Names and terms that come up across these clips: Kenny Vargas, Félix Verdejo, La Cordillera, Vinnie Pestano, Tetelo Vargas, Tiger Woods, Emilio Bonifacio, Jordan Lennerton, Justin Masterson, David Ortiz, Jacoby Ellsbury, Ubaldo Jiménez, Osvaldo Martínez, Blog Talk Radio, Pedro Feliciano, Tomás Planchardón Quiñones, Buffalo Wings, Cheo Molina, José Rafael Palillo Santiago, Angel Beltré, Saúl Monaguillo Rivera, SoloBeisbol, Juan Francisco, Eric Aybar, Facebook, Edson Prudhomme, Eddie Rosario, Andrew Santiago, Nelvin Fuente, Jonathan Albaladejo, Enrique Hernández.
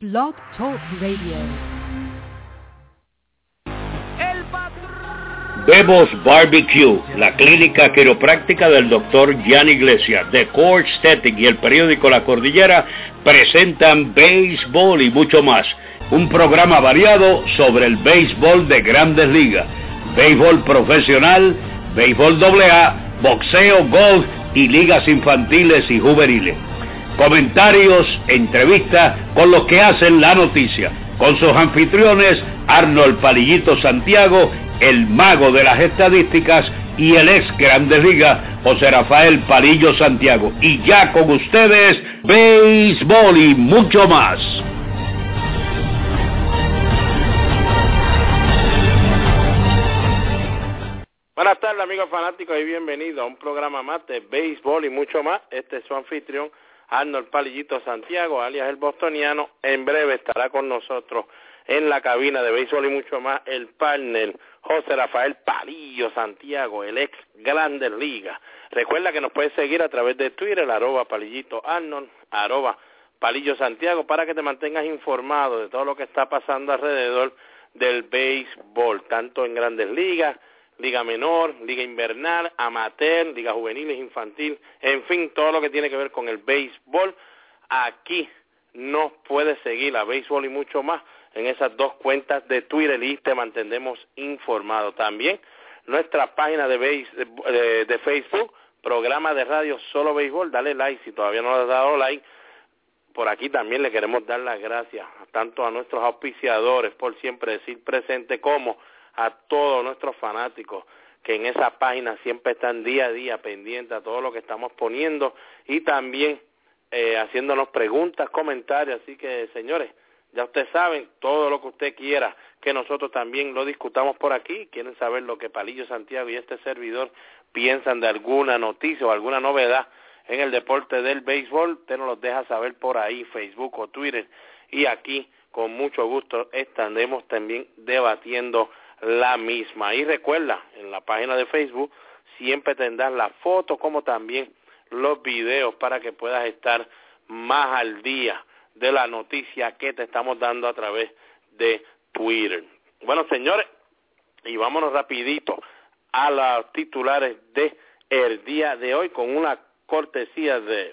Blog Talk Radio. Bebo's BBQ, la clínica quiropráctica del doctor Gian Iglesias, The Core Aesthetic y el periódico La Cordillera presentan béisbol y mucho más. Un programa variado sobre el béisbol de Grandes Ligas, béisbol profesional, béisbol AA, boxeo, golf y ligas infantiles y juveniles. Comentarios, entrevistas con los que hacen la noticia, con sus anfitriones Arnold Palillito Santiago, el mago de las estadísticas, y el ex Grandes Ligas José Rafael Palillo Santiago. Y ya con ustedes, béisbol y mucho más. Buenas tardes, amigos fanáticos, y bienvenidos a un programa más de béisbol y mucho más. Este es su anfitrión Arnold Palillito Santiago, alias el bostoniano. En breve estará con nosotros en la cabina de béisbol y mucho más el partner José Rafael Palillo Santiago, el ex Grandes Ligas. Recuerda que nos puedes seguir a través de Twitter, @PalillitoArnold, @PalilloSantiago, para que te mantengas informado de todo lo que está pasando alrededor del béisbol, tanto en Grandes Ligas, Liga Menor, Liga Invernal, Amateur, Liga Juvenil, Infantil, en fin, todo lo que tiene que ver con el béisbol. Aquí nos puedes seguir a béisbol y mucho más en esas dos cuentas de Twitter y te mantendremos informado. También nuestra página de Facebook, programa de radio Solo Béisbol. Dale like si todavía no le has dado like. Por aquí también le queremos dar las gracias tanto a nuestros auspiciadores por siempre decir presente, como a todos nuestros fanáticos que en esa página siempre están día a día pendientes a todo lo que estamos poniendo y también haciéndonos preguntas, comentarios. Así que, señores, ya ustedes saben, todo lo que usted quiera que nosotros también lo discutamos por aquí. Quieren saber lo que Palillo Santiago y este servidor piensan de alguna noticia o alguna novedad en el deporte del béisbol, usted nos los deja saber por ahí, Facebook o Twitter, y aquí con mucho gusto estaremos también debatiendo la misma. Y recuerda, en la página de Facebook siempre tendrás las fotos como también los videos para que puedas estar más al día de la noticia que te estamos dando a través de Twitter. Bueno, señores, y vámonos rapidito a los titulares de el día de hoy con una cortesía de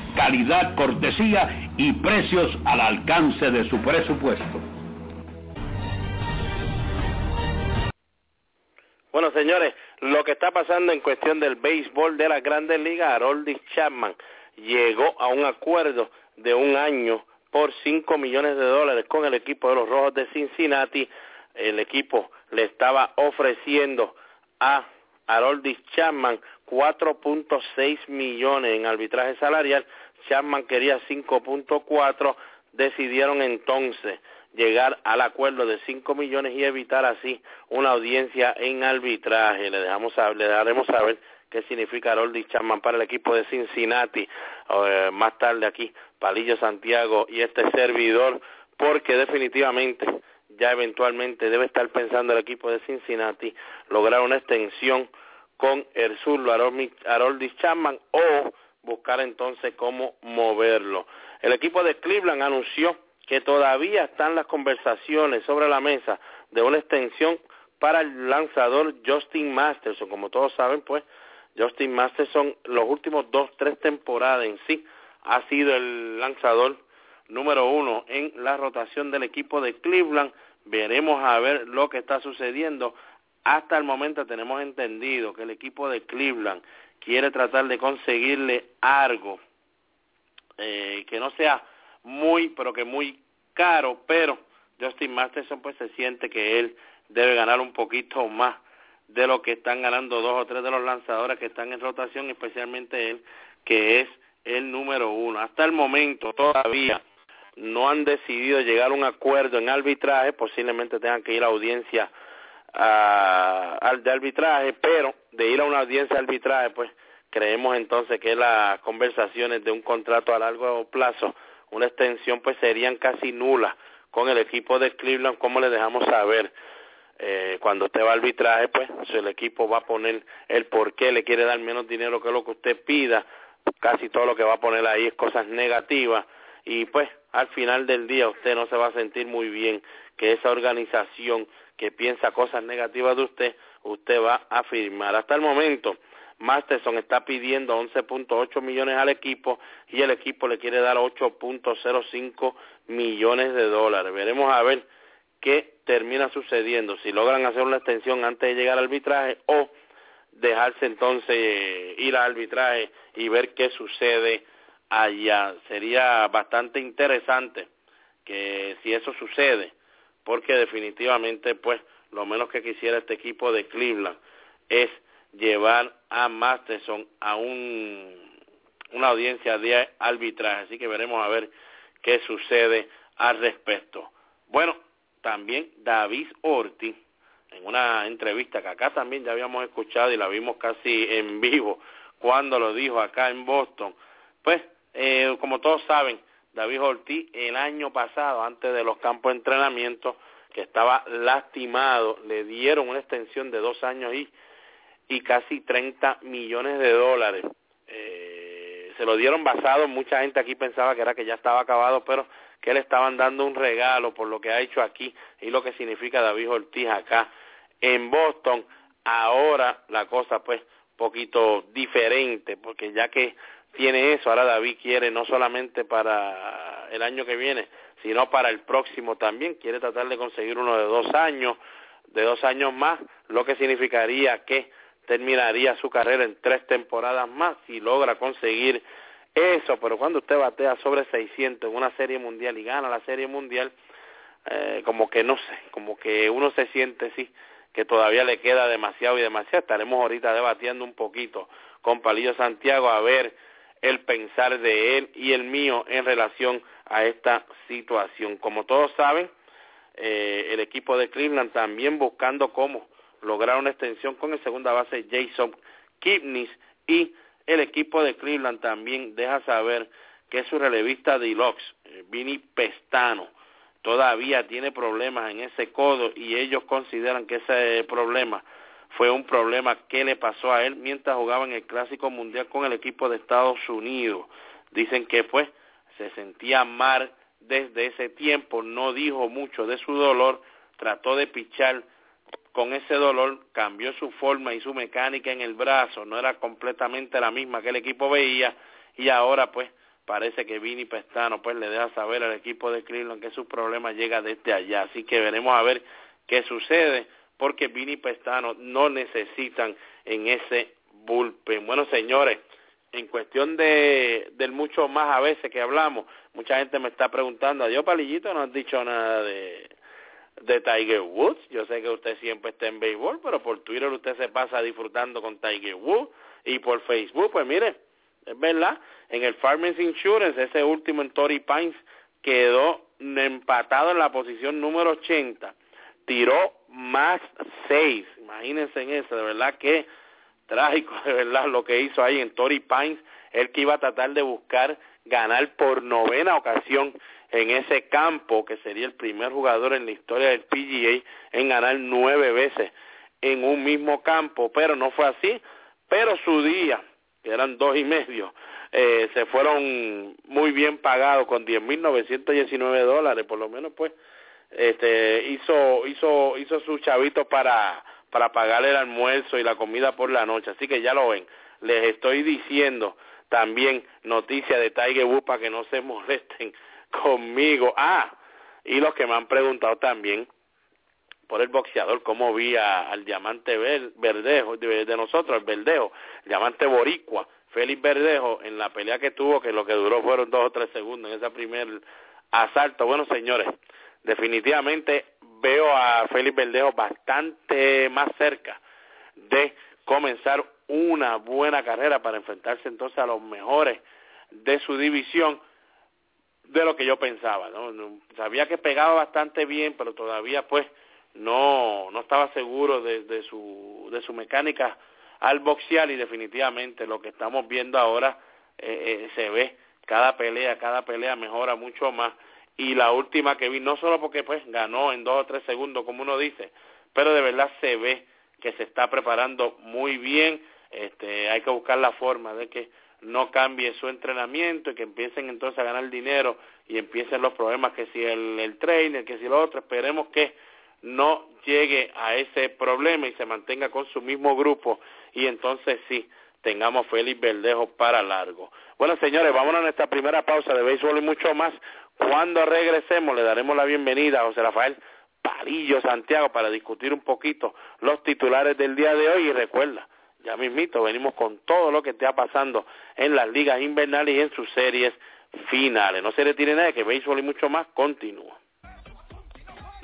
Calidad, cortesía y precios al alcance de su presupuesto. Bueno, señores, lo que está pasando en cuestión del béisbol de las Grandes Ligas, Aroldis Chapman llegó a un acuerdo de un año por $5 millones con el equipo de los Rojos de Cincinnati. El equipo le estaba ofreciendo a Aroldis Chapman $4.6 millones en arbitraje salarial. Chapman quería 5.4, decidieron entonces llegar al acuerdo de $5 millones y evitar así una audiencia en arbitraje. Le daremos saber qué significa Aroldis Chapman para el equipo de Cincinnati. Más tarde aquí, Palillo Santiago y este servidor, porque definitivamente ya eventualmente debe estar pensando el equipo de Cincinnati lograr una extensión con el zurdo Aroldis Chapman o buscar entonces cómo moverlo. El equipo de Cleveland anunció que todavía están las conversaciones sobre la mesa de una extensión para el lanzador Justin Masterson. Como todos saben, pues, Justin Masterson los últimos 2-3 temporadas en sí ha sido el lanzador número 1 en la rotación del equipo de Cleveland. Veremos a ver lo que está sucediendo. Hasta el momento tenemos entendido que el equipo de Cleveland quiere tratar de conseguirle algo que no sea muy, pero que muy caro, pero Justin Masterson pues se siente que él debe ganar un poquito más de lo que están ganando 2 o 3 de los lanzadores que están en rotación, especialmente él, que es el número 1. Hasta el momento todavía no han decidido llegar a un acuerdo en arbitraje, posiblemente tengan que ir a audiencia de arbitraje, pero de ir a una audiencia de arbitraje, pues creemos entonces que las conversaciones de un contrato a largo plazo, una extensión, pues serían casi nulas con el equipo de Cleveland, como le dejamos saber. Cuando usted va a arbitraje, pues si el equipo va a poner el por qué le quiere dar menos dinero que lo que usted pida, casi todo lo que va a poner ahí es cosas negativas, y pues al final del día usted no se va a sentir muy bien que esa organización que piensa cosas negativas de usted, usted va a firmar. Hasta el momento, Masterson está pidiendo 11.8 millones al equipo y el equipo le quiere dar 8.05 millones de dólares. Veremos a ver qué termina sucediendo, si logran hacer una extensión antes de llegar al arbitraje o dejarse entonces ir al arbitraje y ver qué sucede allá. Sería bastante interesante que si eso sucede, porque definitivamente pues lo menos que quisiera este equipo de Cleveland es llevar a Masterson a una audiencia de arbitraje, así que veremos a ver qué sucede al respecto. Bueno, también David Ortiz, en una entrevista que acá también ya habíamos escuchado y la vimos casi en vivo cuando lo dijo acá en Boston, pues como todos saben, David Ortiz el año pasado, antes de los campos de entrenamiento, que estaba lastimado, le dieron una extensión de 2 años y casi 30 millones de dólares. Se lo dieron basado, mucha gente aquí pensaba que era que ya estaba acabado, pero que le estaban dando un regalo por lo que ha hecho aquí y lo que significa David Ortiz acá en Boston. Ahora la cosa pues poquito diferente, porque ya que tiene eso, ahora David quiere no solamente para el año que viene, sino para el próximo también, quiere tratar de conseguir uno de 2 años, más, lo que significaría que terminaría su carrera en 3 temporadas más si logra conseguir eso. Pero cuando usted batea sobre 600 en una serie mundial y gana la serie mundial, como que no sé, como que uno se siente, sí, que todavía le queda demasiado y demasiado. Estaremos ahorita debatiendo un poquito con Palillo Santiago a ver el pensar de él y el mío en relación a esta situación. Como todos saben, el equipo de Cleveland también buscando cómo lograr una extensión con el segunda base Jason Kipnis, y el equipo de Cleveland también deja saber que su relevista deluxe, Vinnie Pestano, todavía tiene problemas en ese codo, y ellos consideran que ese problema fue un problema que le pasó a él mientras jugaba en el Clásico Mundial con el equipo de Estados Unidos. Dicen que pues se sentía mal desde ese tiempo, no dijo mucho de su dolor, trató de pichar con ese dolor, cambió su forma y su mecánica en el brazo, no era completamente la misma que el equipo veía, y ahora pues parece que Vinnie Pestano pues le deja saber al equipo de Cleveland que su problema llega desde allá, así que veremos a ver qué sucede, porque Vinnie Pestano no necesitan en ese bullpen. Bueno, señores, en cuestión del mucho más a veces que hablamos, mucha gente me está preguntando, adiós Palillito, no has dicho nada de Tiger Woods. Yo sé que usted siempre está en béisbol, pero por Twitter usted se pasa disfrutando con Tiger Woods, y por Facebook, pues mire, es verdad, en el Farmers Insurance, ese último en Torrey Pines, quedó empatado en la posición número 80, tiró +6, imagínense en eso, de verdad que trágico, de verdad lo que hizo ahí en Torrey Pines, él que iba a tratar de buscar ganar por 9ª ocasión en ese campo, que sería el primer jugador en la historia del PGA en ganar 9 veces en un mismo campo, pero no fue así, pero su día, que eran 2.5, se fueron muy bien pagados con $10,919, por lo menos pues hizo su chavito para pagar el almuerzo y la comida por la noche, así que ya lo ven, les estoy diciendo también noticias de Tiger Woods para que no se molesten conmigo. Y los que me han preguntado también por el boxeador, cómo vi al diamante Verdejo, de nosotros, el Verdejo, el diamante boricua, Félix Verdejo, en la pelea que tuvo, que lo que duró fueron 2 o 3 segundos en ese primer asalto. Bueno, señores, definitivamente veo a Félix Verdejo bastante más cerca de comenzar una buena carrera para enfrentarse entonces a los mejores de su división. de lo que yo pensaba, ¿no? Sabía que pegaba bastante bien, pero todavía pues no estaba seguro de su mecánica al boxear, y definitivamente lo que estamos viendo ahora se ve, cada pelea mejora mucho más, y la última que vi, no solo porque pues ganó en 2 o 3 segundos como uno dice, pero de verdad se ve que se está preparando muy bien. Hay que buscar la forma de que no cambie su entrenamiento y que empiecen entonces a ganar dinero y empiecen los problemas, que si el trainer, que si lo otro. Esperemos que no llegue a ese problema y se mantenga con su mismo grupo, y entonces sí tengamos Félix Verdejo para largo. Bueno, señores, vámonos a nuestra primera pausa de béisbol y mucho más. Cuando regresemos le daremos la bienvenida a José Rafael Palillo Santiago para discutir un poquito los titulares del día de hoy, y recuerda, ya mismito venimos con todo lo que está pasando en las ligas invernales y en sus series finales. No se retire nadie, que béisbol y mucho más continúa.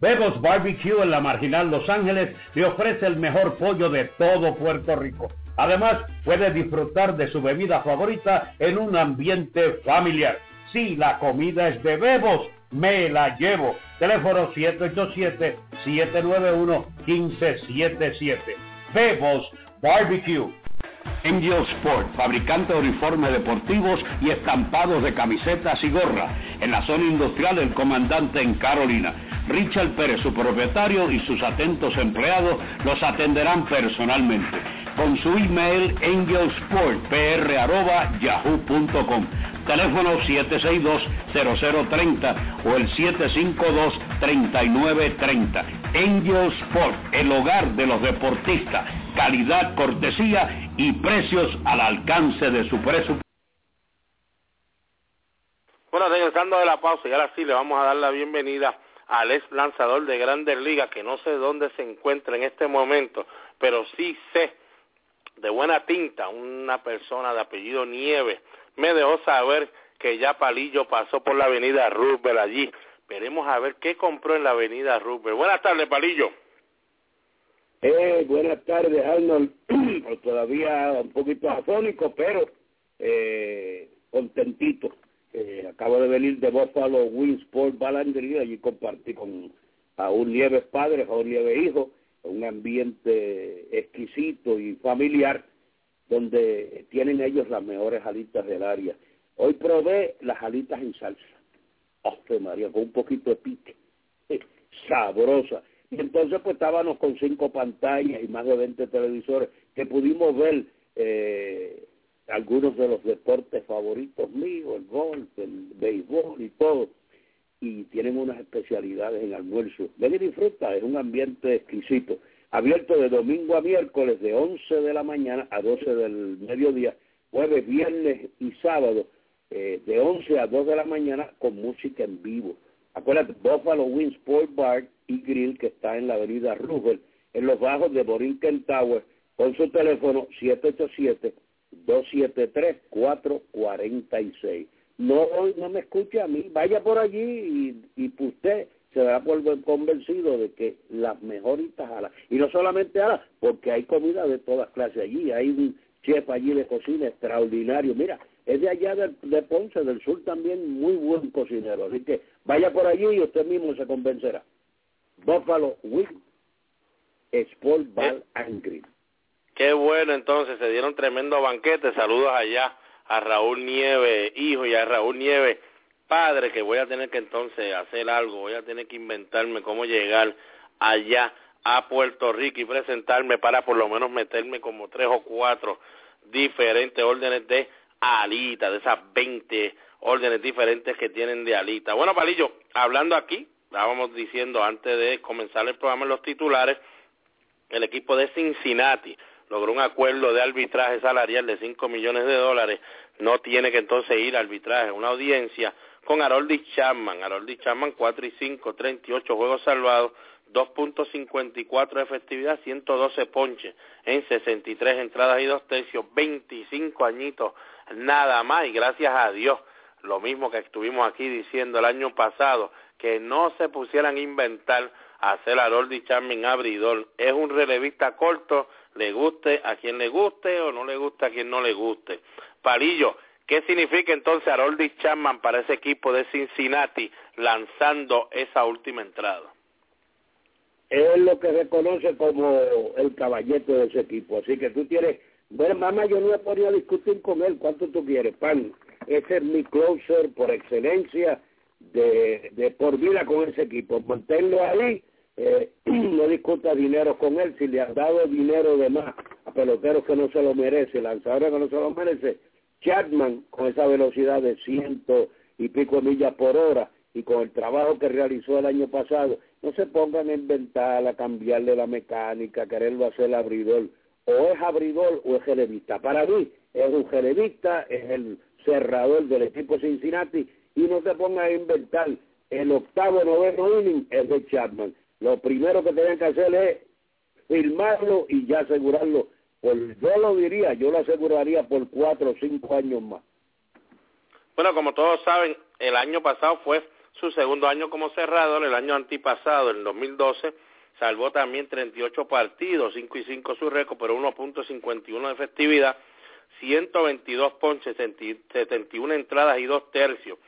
Bebo's BBQ en la Marginal Los Ángeles te ofrece el mejor pollo de todo Puerto Rico. Además, puedes disfrutar de su bebida favorita en un ambiente familiar. Sí, la comida es de Bebo's, me la llevo. Teléfono 787-791-1577. Bebo's BBQ. Angels Sport, fabricante de uniformes deportivos y estampados de camisetas y gorras. En la zona industrial, El Comandante en Carolina. Richard Pérez, su propietario, y sus atentos empleados los atenderán personalmente. Con su email angelsportpr@yahoo.com. Teléfono 762-0030 o el 752-3930. Angel Sport, el hogar de los deportistas. Calidad, cortesía y precios al alcance de su presupuesto. Bueno, regresando de la pausa, y ahora sí le vamos a dar la bienvenida al ex lanzador de Grandes Ligas, que no sé dónde se encuentra en este momento, pero sí sé de buena tinta, una persona de apellido Nieves me dejó saber que ya Palillo pasó por la avenida Roosevelt allí. Veremos a ver qué compró en la avenida Roosevelt. Buenas tardes, Palillo. Buenas tardes, Arnold. Todavía un poquito afónico, pero contentito. Acabo de venir de Buffalo Wings por Balandría, allí compartí con Raúl Nieves padre, Raúl Nieves hijo, un ambiente exquisito y familiar, donde tienen ellos las mejores alitas del área. Hoy probé las alitas en salsa, ¡hostia María!, con un poquito de pique, sabrosa. Y entonces pues estábamos con 5 pantallas y más de 20 televisores, que pudimos ver algunos de los deportes favoritos míos, el golf, el béisbol y todo, y tienen unas especialidades en almuerzo. Ven y disfruta, es un ambiente exquisito, abierto de domingo a miércoles de 11 de la mañana a 12 del mediodía, jueves, viernes y sábado de 11 a 2 de la mañana con música en vivo. Acuérdate, Buffalo Wings Sport Bar y Grill, que está en la avenida Roosevelt, en los bajos de Borinquen Tower, con su teléfono 787-273-446. No me escuche a mí, vaya por allí y usted se dará por convencido de que las mejoritas alas, y no solamente alas, porque hay comida de todas clases allí, hay un chef allí de cocina extraordinario, mira, es de allá de Ponce, del sur también, muy buen cocinero, así que vaya por allí y usted mismo se convencerá. Buffalo Wings Sport Bar and Grill. Qué bueno, entonces, se dieron tremendo banquete. Saludos allá a Raúl Nieves, hijo, y a Raúl Nieves, padre, que voy a tener que entonces hacer algo, voy a tener que inventarme cómo llegar allá a Puerto Rico y presentarme para por lo menos meterme como 3 o 4 diferentes órdenes de alita, de esas 20 órdenes diferentes que tienen de alita. Bueno, Palillo, hablando aquí, estábamos diciendo antes de comenzar el programa en los titulares, el equipo de Cincinnati logró un acuerdo de arbitraje salarial de $5 millones. No tiene que entonces ir a arbitraje, una audiencia con Aroldis Chapman. Aroldis Chapman 4-5, 38 juegos salvados, 2.54 de efectividad, 112 ponches en 63 entradas y 2 tercios, 25 añitos nada más, y gracias a Dios, lo mismo que estuvimos aquí diciendo el año pasado, que no se pusieran a inventar a hacer a Aroldis Chapman abridor. Es un relevista corto, le guste a quien le guste o no le guste a quien no le guste. Palillo, ¿qué significa entonces Aroldis Chapman para ese equipo de Cincinnati lanzando esa última entrada? Es lo que se conoce como el caballete de ese equipo, así que tú tienes... Bueno, mamá, yo no me ponía a discutir con él, ¿cuánto tú quieres, pan? Ese es mi closer por excelencia de por vida con ese equipo. Manténlo ahí, no discuta dinero con él. Si le has dado dinero de más a peloteros que no se lo merece, lanzadores que no se lo merece, Chapman, con esa velocidad de 100 y pico millas por hora y con el trabajo que realizó el año pasado, no se pongan a inventar, a cambiarle la mecánica, a quererlo hacer abridor. O es abridor o es relevista. Para mí es un relevista, es el cerrador del equipo Cincinnati, y no se ponga a inventar. El octavo, noveno inning es de Chapman. Lo primero que tienen que hacer es firmarlo y ya asegurarlo. Pues yo lo diría, yo lo aseguraría por 4 o 5 años más. Bueno, como todos saben, el año pasado fue su segundo año como cerrador. El año antipasado, en 2012, salvó también 38 partidos, 5-5 su récord, pero 1.51 de efectividad, 122 ponches, 71 entradas y 2 tercios.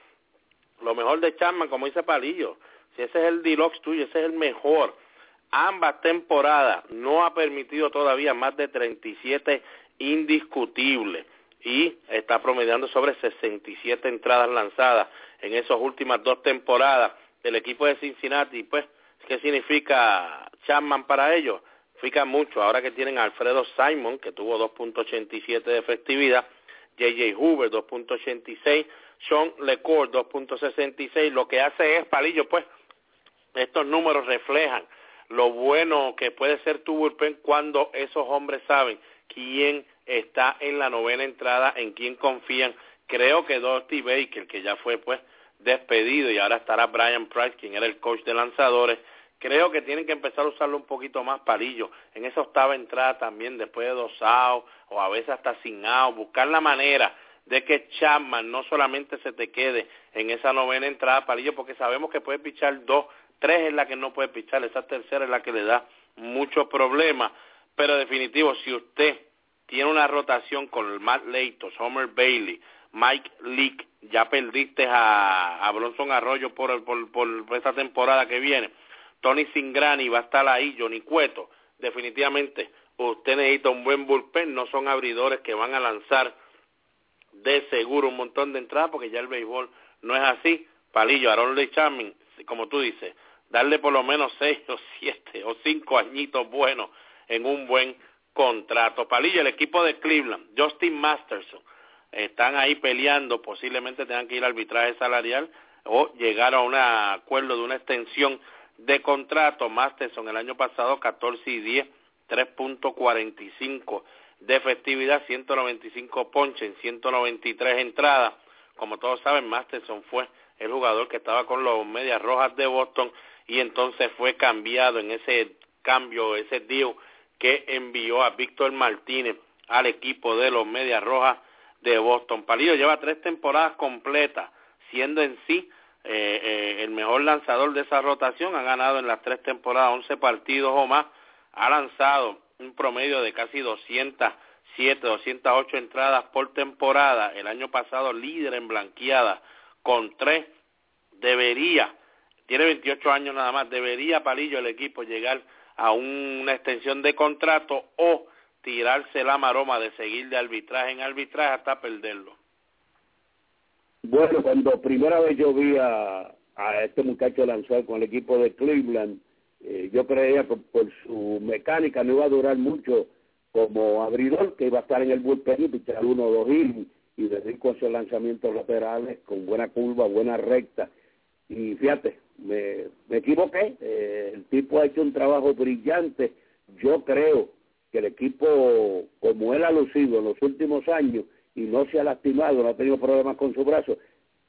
Lo mejor de Chapman, como dice Palillo, si ese es el deluxe tuyo, ese es el mejor. Ambas temporadas no ha permitido todavía más de 37 indiscutibles y está promediando sobre 67 entradas lanzadas en esas últimas 2 temporadas del equipo de Cincinnati. Pues, ¿qué significa Chapman para ellos? Significa mucho. Ahora que tienen a Alfredo Simon, que tuvo 2.87 de efectividad, J.J. Hoover 2.86, Sean LeCourt 2.66, lo que hace es, Palillo, pues, estos números reflejan lo bueno que puede ser tu bullpen cuando esos hombres saben quién está en la novena entrada, en quién confían. Creo que Dusty Baker, que ya fue, pues, despedido, y ahora estará Brian Price, quien era el coach de lanzadores. Creo que tienen que empezar a usarlo un poquito más, Palillo, en esa octava entrada también, después de 2 outs, o a veces hasta sin out, buscar la manera de que Chapman no solamente se te quede en esa novena entrada, Palillo, porque sabemos que puede pichar 2, 3 es la que no puede pichar, esa tercera es la que le da muchos problemas, pero definitivo, si usted tiene una rotación con Matt Leighton, Homer Bailey, Mike Leake, ya perdiste a Bronson Arroyo por esta temporada que viene, Tony Cingrani va a estar ahí, Johnny Cueto. Definitivamente usted necesita un buen bullpen, no son abridores que van a lanzar de seguro un montón de entradas, porque ya el béisbol no es así. Palillo, Aroldis Chapman, como tú dices, darle por lo menos 6 o 7 o 5 añitos buenos en un buen contrato. Palillo, el equipo de Cleveland, Justin Masterson, están ahí peleando, posiblemente tengan que ir a arbitraje salarial o llegar a un acuerdo de una extensión de contrato. Masterson el año pasado 14-10, 3.45 de efectividad, 195 ponches en 193 entradas. Como todos saben, Masterson fue el jugador que estaba con los Medias Rojas de Boston y entonces fue cambiado en ese cambio, ese deal que envió a Víctor Martínez al equipo de los Medias Rojas de Boston. Palillo, lleva 3 temporadas completas, siendo en sí el mejor lanzador de esa rotación. Ha ganado en las 3 temporadas 11 partidos o más, ha lanzado un promedio de casi 207, 208 entradas por temporada. El año pasado líder en blanqueada con 3, debería, tiene 28 años nada más, debería, Palillo, el equipo llegar a una extensión de contrato o tirarse la maroma de seguir de arbitraje en arbitraje hasta perderlo. Bueno, cuando primera vez yo vi a este muchacho lanzar con el equipo de Cleveland, yo creía que por su mecánica no iba a durar mucho como abridor, que iba a estar en el bullpen y pichar 1 o 2 y de rico esos lanzamientos laterales con buena curva, buena recta. Y fíjate, me equivoqué, el tipo ha hecho un trabajo brillante. Yo creo que el equipo, como él ha lucido en los últimos años y no se ha lastimado, no ha tenido problemas con su brazo,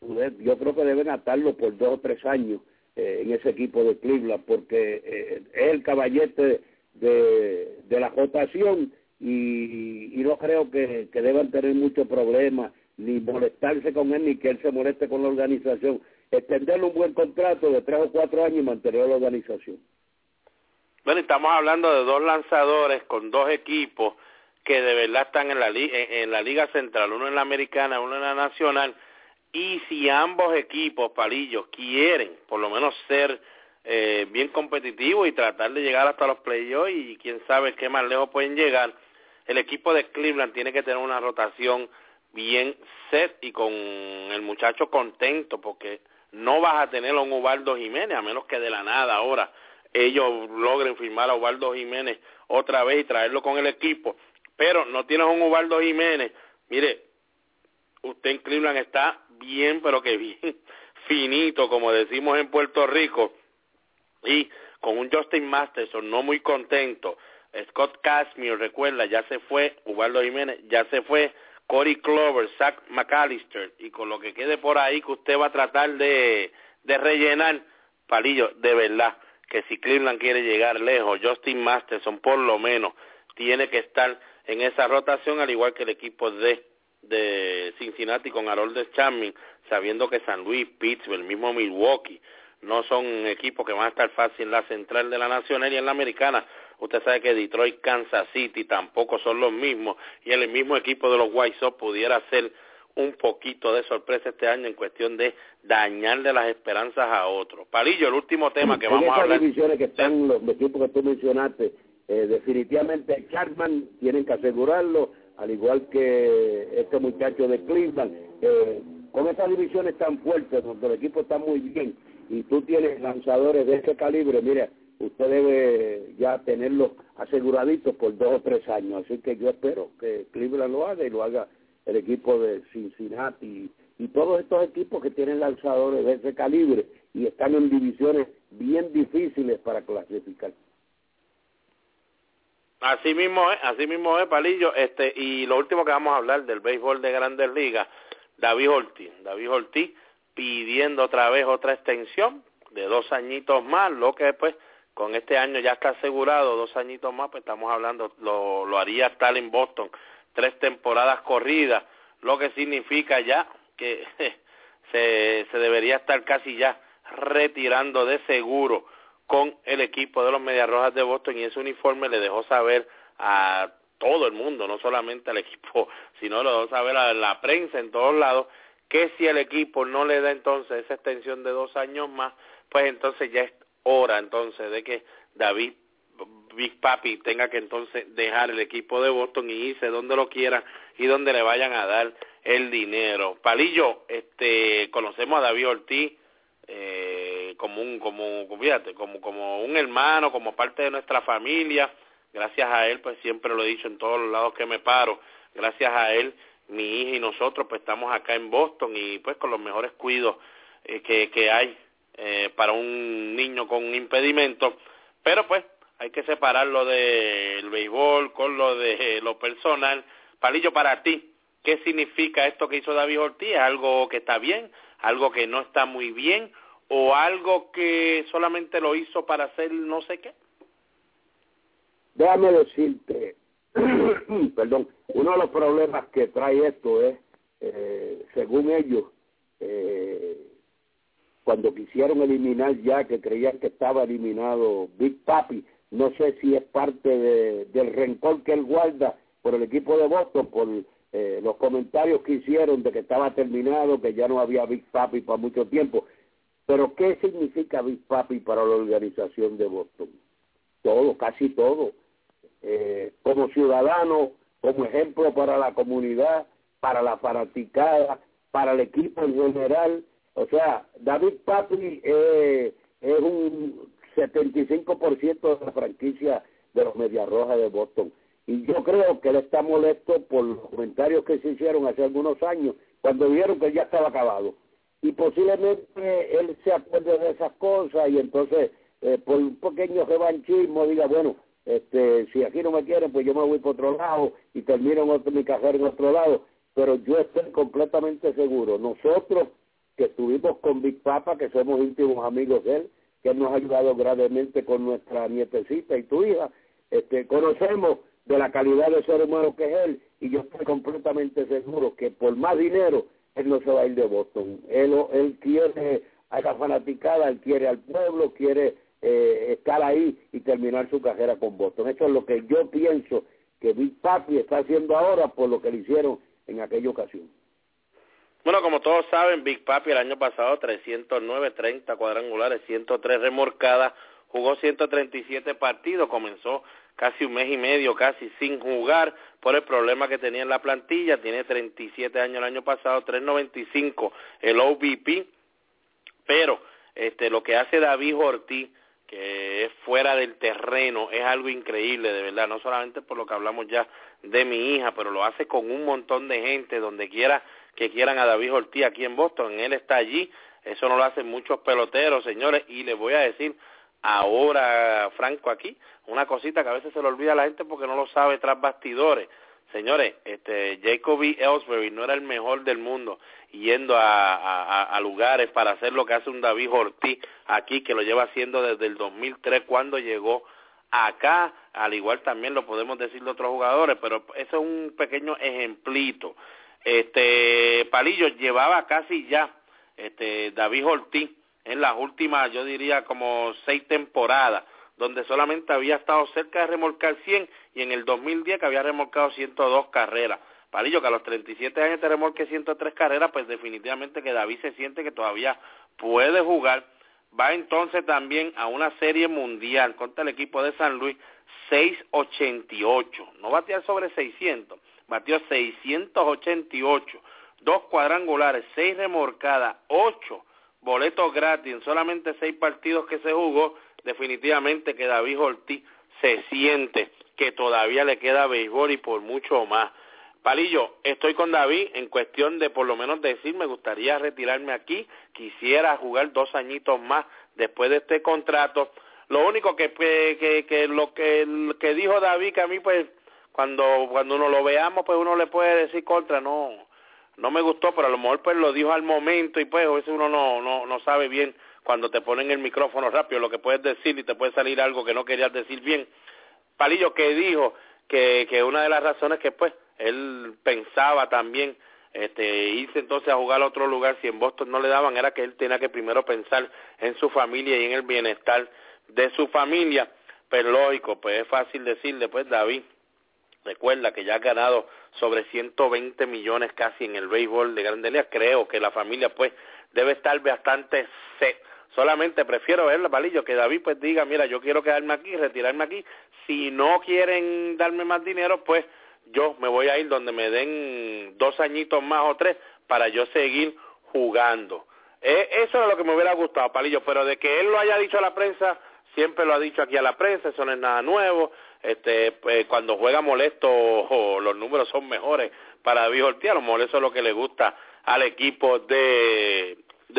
yo creo que deben atarlo por 2 o 3 años en ese equipo de Cleveland, porque es el caballete de la rotación y no creo que deban tener muchos problemas, ni molestarse con él, ni que él se moleste con la organización. Extenderle un buen contrato de 3 o 4 años y mantener la organización. Bueno, estamos hablando de 2 lanzadores con 2 equipos que de verdad están en la Liga Central, uno en la Americana, uno en la Nacional, y si ambos equipos, Palillo, quieren por lo menos ser bien competitivos y tratar de llegar hasta los playoffs y quién sabe qué más lejos pueden llegar, el equipo de Cleveland tiene que tener una rotación bien set y con el muchacho contento, porque no vas a tener a un Ubaldo Jiménez, a menos que de la nada ahora ellos logren firmar a Ubaldo Jiménez otra vez y traerlo con el equipo, pero no tienes a un Ubaldo Jiménez. Mire, usted en Cleveland está bien, pero que bien finito, como decimos en Puerto Rico, y con un Justin Masterson no muy contento, Scott Kazmir, recuerda, ya se fue, Ubaldo Jiménez ya se fue, Corey Clover, Zach McAllister, y con lo que quede por ahí que usted va a tratar de rellenar, Palillo, de verdad, que si Cleveland quiere llegar lejos, Justin Masterson por lo menos tiene que estar en esa rotación, al igual que el equipo de Cincinnati con Aroldis Chapman, sabiendo que San Luis, Pittsburgh, el mismo Milwaukee, no son equipos que van a estar fácil en la central de la nacional y en la americana. Usted sabe que Detroit, Kansas City tampoco son los mismos, y el mismo equipo de los White Sox pudiera ser un poquito de sorpresa este año en cuestión de dañarle las esperanzas a otros. Palillo, el último tema que vamos a hablar. En esas divisiones que están los equipos que tú mencionaste, definitivamente Chapman tienen que asegurarlo, al igual que este muchacho de Cleveland. Con esas divisiones tan fuertes, donde el equipo está muy bien, y tú tienes lanzadores de este calibre, mira, usted debe ya tenerlos aseguraditos por 2 o 3 años. Así que yo espero que Cleveland lo haga, y lo haga el equipo de Cincinnati y todos estos equipos que tienen lanzadores de ese calibre y están en divisiones bien difíciles para clasificar. Así mismo es, Palillo. Y lo último que vamos a hablar del béisbol de Grandes Ligas, David Ortiz pidiendo otra vez otra extensión de 2 añitos más, lo que después con este año ya está asegurado, 2 añitos más, pues estamos hablando, lo haría estar en Boston 3 temporadas corridas, lo que significa ya que se debería estar casi ya retirando de seguro con el equipo de los Medias Rojas de Boston, y ese uniforme le dejó saber a todo el mundo, no solamente al equipo, sino le dejó saber a la prensa en todos lados, que si el equipo no le da entonces esa extensión de 2 años más, pues entonces ya es hora entonces de que David Big Papi tenga que entonces dejar el equipo de Boston y irse donde lo quieran y donde le vayan a dar el dinero. Palillo, conocemos a David Ortiz como un hermano, como parte de nuestra familia. Gracias a él, pues siempre lo he dicho en todos los lados que me paro, gracias a él mi hija y nosotros pues estamos acá en Boston, y pues con los mejores cuidos que hay para un niño con impedimento, pero pues hay que separar lo del béisbol con lo de lo personal. Palillo, para ti, ¿qué significa esto que hizo David Ortiz? ¿Algo que está bien, algo que no está muy bien, o algo que solamente lo hizo para hacer no sé qué? Déjame decirte, perdón, uno de los problemas que trae esto es, según ellos, cuando quisieron eliminar ya, que creían que estaba eliminado Big Papi, no sé si es parte del rencor que él guarda por el equipo de Boston, por los comentarios que hicieron de que estaba terminado, que ya no había Big Papi para mucho tiempo. Pero ¿qué significa Big Papi para la organización de Boston? Todo, casi todo. Como ciudadano, como ejemplo para la comunidad, para la fanaticada, para el equipo en general. O sea, David Papi es un 75% de la franquicia de los Medias Rojas de Boston. Y yo creo que él está molesto por los comentarios que se hicieron hace algunos años, cuando vieron que ya estaba acabado. Y posiblemente él se acuerde de esas cosas, y entonces por un pequeño revanchismo diga, bueno, si aquí no me quieren, pues yo me voy por otro lado y termino mi carrera en otro lado. Pero yo estoy completamente seguro, nosotros que estuvimos con Big Papa, que somos íntimos amigos de él, que nos ha ayudado gravemente con nuestra nietecita y tu hija. Conocemos de la calidad de ser humano que es él, y yo estoy completamente seguro que por más dinero él no se va a ir de Boston. Él quiere a la fanaticada, él quiere al pueblo, quiere estar ahí y terminar su carrera con Boston. Eso es lo que yo pienso que Big Papi está haciendo ahora por lo que le hicieron en aquella ocasión. Bueno, como todos saben, Big Papi el año pasado 309, 30 cuadrangulares, 103 remorcadas, jugó 137 partidos, comenzó casi un mes y medio, casi sin jugar por el problema que tenía en la plantilla. Tiene 37 años el año pasado, 395 el OBP, pero lo que hace David Ortiz, que es fuera del terreno, es algo increíble, de verdad, no solamente por lo que hablamos ya de mi hija, pero lo hace con un montón de gente, donde quiera que quieran a David Ortiz aquí en Boston, él está allí. Eso no lo hacen muchos peloteros, señores, y les voy a decir ahora, Franco, aquí, una cosita que a veces se le olvida a la gente porque no lo sabe tras bastidores. Señores, Jacoby Ellsbury no era el mejor del mundo yendo a lugares para hacer lo que hace un David Ortiz aquí, que lo lleva haciendo desde el 2003 cuando llegó acá. Al igual también lo podemos decir de otros jugadores, pero eso es un pequeño ejemplito. Palillo llevaba casi ya David Ortiz en las últimas, yo diría, como 6 temporadas, donde solamente había estado cerca de remolcar 100, y en el 2010 que había remolcado 102 carreras. Palillo, que a los 37 años te remolque 103 carreras, pues definitivamente que David se siente que todavía puede jugar. Va entonces también a una serie mundial contra el equipo de San Luis, 6.88. No batea sobre 600, batió 688. 2 cuadrangulares, 6 remolcadas, 8 boletos gratis en solamente 6 partidos que se jugó. Definitivamente que David Ortiz se siente que todavía le queda béisbol y por mucho más. Palillo, estoy con David en cuestión de por lo menos decir, me gustaría retirarme aquí, quisiera jugar 2 añitos más después de este contrato. Lo único que dijo David, que a mí pues cuando uno lo veamos pues uno le puede decir contra, no me gustó, pero a lo mejor pues lo dijo al momento y pues a veces uno no sabe bien cuando te ponen el micrófono rápido lo que puedes decir y te puede salir algo que no querías decir bien. Palillo, que dijo que una de las razones que pues él pensaba también irse entonces a jugar a otro lugar si en Boston no le daban, era que él tenía que primero pensar en su familia y en el bienestar de su familia. Pero lógico, pues es fácil decirle, pues David, recuerda que ya has ganado sobre 120 millones casi en el béisbol de Grandes Ligas. Creo que la familia pues debe estar bastante set. Solamente prefiero verla, Palillo, que David pues diga, mira, yo quiero quedarme aquí, retirarme aquí. Si no quieren darme más dinero, pues yo me voy a ir donde me den 2 añitos más o 3 para yo seguir jugando. Eso es lo que me hubiera gustado, Palillo, pero de que él lo haya dicho a la prensa, siempre lo ha dicho aquí a la prensa, eso no es nada nuevo. Pues, cuando juega molesto, los números son mejores para David Ortiz. A lo mejor eso es lo que le gusta al equipo de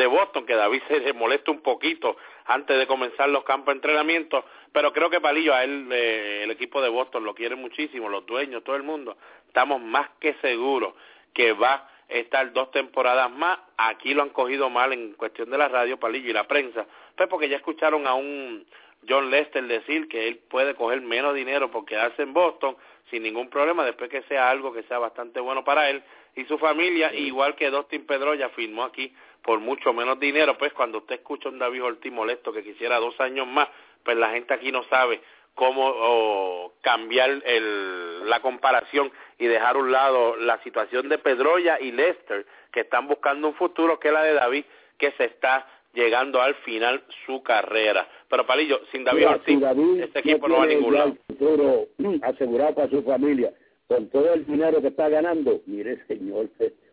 Boston, que David se molesta un poquito antes de comenzar los campos de entrenamiento. Pero creo que Palillo, a él, el equipo de Boston lo quiere muchísimo, los dueños, todo el mundo. Estamos más que seguros que va a estar 2 temporadas más. Aquí lo han cogido mal en cuestión de la radio, Palillo, y la prensa, pues porque ya escucharon a un John Lester decir que él puede coger menos dinero por quedarse en Boston sin ningún problema, después que sea algo que sea bastante bueno para él y su familia, sí. Igual que Dustin Pedroia firmó aquí por mucho menos dinero. Pues cuando usted escucha a un David Ortiz molesto que quisiera 2 años más, pues la gente aquí no sabe cómo cambiar la comparación y dejar a un lado la situación de Pedroia y Lester, que están buscando un futuro, que es la de David, que se está llegando al final su carrera. Pero Palillo, sin David Ortiz, este equipo no va a ningún lado. Futuro asegurado para su familia, con todo el dinero que está ganando. Mire, señor,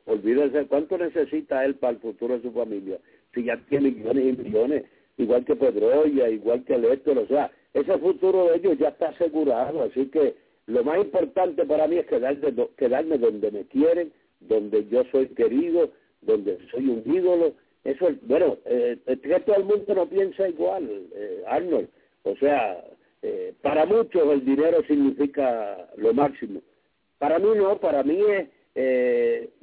olvídese, ¿cuánto necesita él para el futuro de su familia? Si ya tiene millones y millones, igual que Pedroia, igual que Lester, o sea, ese futuro de ellos ya está asegurado. Así que lo más importante para mí es quedarme donde me quieren, donde yo soy querido, donde soy un ídolo. Eso, bueno, todo el mundo no piensa igual, Arnold. O sea, para muchos el dinero significa lo máximo. Para mí no, para mí es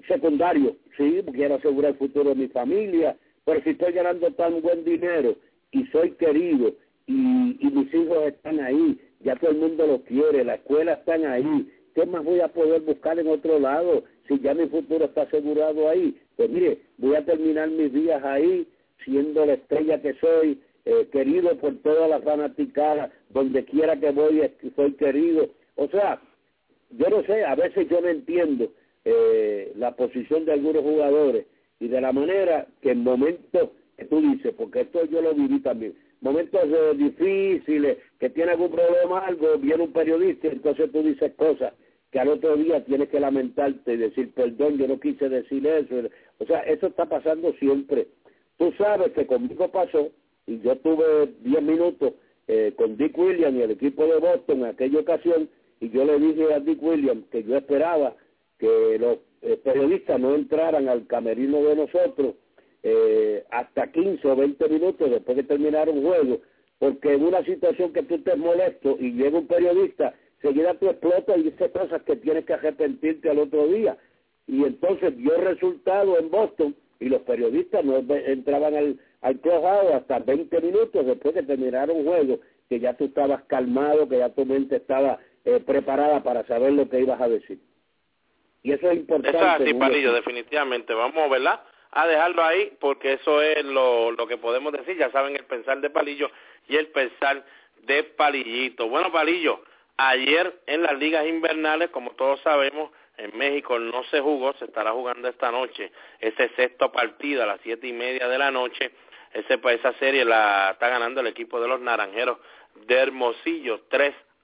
secundario, sí, quiero asegurar el futuro de mi familia, pero si estoy ganando tan buen dinero y soy querido y mis hijos están ahí, ya todo el mundo los quiere, la escuela están ahí, ¿qué más voy a poder buscar en otro lado si ya mi futuro está asegurado ahí? Pues mire, voy a terminar mis días ahí, siendo la estrella que soy, querido por toda la fanaticada, donde quiera que voy soy querido. O sea, yo no sé, a veces yo no entiendo la posición de algunos jugadores y de la manera que en momentos que tú dices, porque esto yo lo viví también, momentos difíciles, que tiene algún problema, algo, viene un periodista, entonces tú dices cosas que al otro día tienes que lamentarte y decir, perdón, yo no quise decir eso. O sea, eso está pasando siempre. Tú sabes que conmigo pasó, y yo tuve 10 minutos con Dick Williams y el equipo de Boston en aquella ocasión, y yo le dije a Dick Williams que yo esperaba que los periodistas no entraran al camerino de nosotros hasta 15 o 20 minutos después que terminara un juego, porque en una situación que tú estés molesto y llega un periodista, seguida tú explotas y dices cosas que tienes que arrepentirte al otro día. Y entonces dio resultado en Boston y los periodistas no entraban al clubhouse hasta 20 minutos después que terminaron un juego, que ya tú estabas calmado, que ya tu mente estaba preparada para saber lo que ibas a decir. Y eso es importante. Eso es así, Palillo, definitivamente. Vamos, ¿verdad?, a dejarlo ahí, porque eso es lo que podemos decir. Ya saben, el pensar de Palillo y el pensar de Palillito. Bueno, Palillo, ayer en las ligas invernales, como todos sabemos, en México no se jugó, se estará jugando esta noche ese sexto partido a las 7:30 de la noche. Esa serie la está ganando el equipo de los Naranjeros de Hermosillo,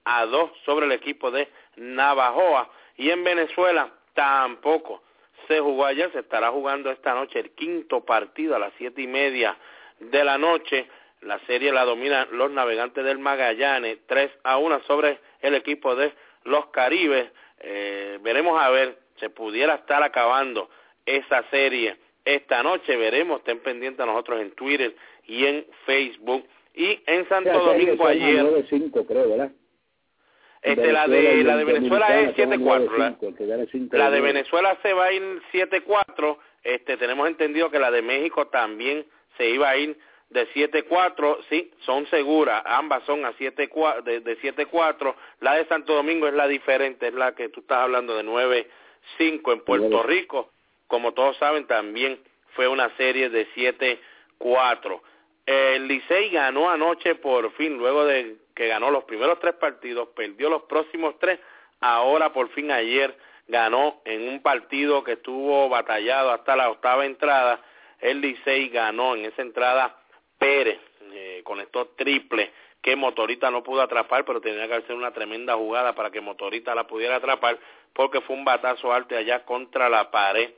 3-2 sobre el equipo de Navajoa. Y en Venezuela tampoco se jugó ayer, se estará jugando esta noche el quinto partido a las 7:30 de la noche. La serie la dominan los Navegantes del Magallanes, 3-1 sobre el equipo de los Caribes. Veremos a ver, se pudiera estar acabando esa serie esta noche, veremos, estén pendientes a nosotros en Twitter y en Facebook. Y en Santo Domingo ayer 9-5, creo, ¿verdad? La de Venezuela es 7-4. La de Venezuela se va a ir 7-4. Tenemos entendido que la de México también se iba a ir de 7-4, sí, son seguras, ambas son a 7-4, de 7-4, la de Santo Domingo es la diferente, es la que tú estás hablando de 9-5. En Puerto Rico, como todos saben, también fue una serie de 7-4. El Licey ganó anoche por fin, luego de que ganó los primeros 3 partidos, perdió los próximos 3, ahora por fin ayer ganó en un partido que estuvo batallado hasta la 8ª entrada, el Licey ganó en esa entrada. Pérez conectó triple que Motorista no pudo atrapar, pero tenía que hacer una tremenda jugada para que Motorista la pudiera atrapar, porque fue un batazo alto allá contra la pared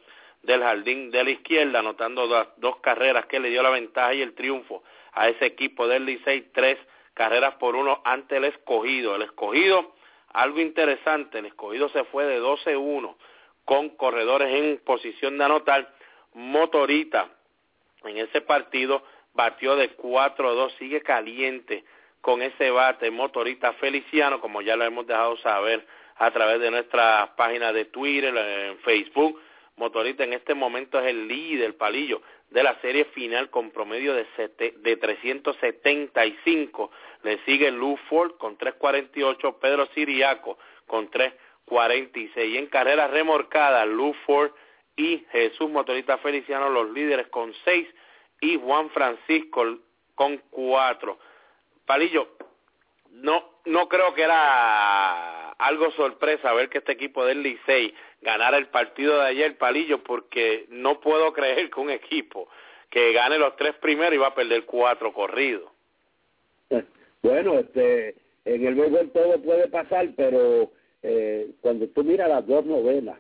del jardín de la izquierda, anotando dos carreras que le dio la ventaja y el triunfo a ese equipo del Licey, 3-1 ante el Escogido. El Escogido, algo interesante, el Escogido se fue de 12-1 con corredores en posición de anotar. Motorista en ese partido batió de 4-2, sigue caliente con ese bate Motorista Feliciano, como ya lo hemos dejado saber a través de nuestra página de Twitter, en Facebook. Motorista en este momento es el líder, Palillo, de la serie final con promedio de 375. Le sigue Lou Ford con 348, Pedro Ciriaco con 346. Y en carreras remorcadas, Lou Ford y Jesús Motorista Feliciano, los líderes con 6, y Juan Francisco con 4. Palillo, no creo que era algo sorpresa ver que este equipo del Licey ganara el partido de ayer, Palillo, porque no puedo creer que un equipo que gane los 3 primeros iba a perder 4 corridos. Bueno, en el béisbol todo puede pasar, pero cuando tú miras las 2 novenas,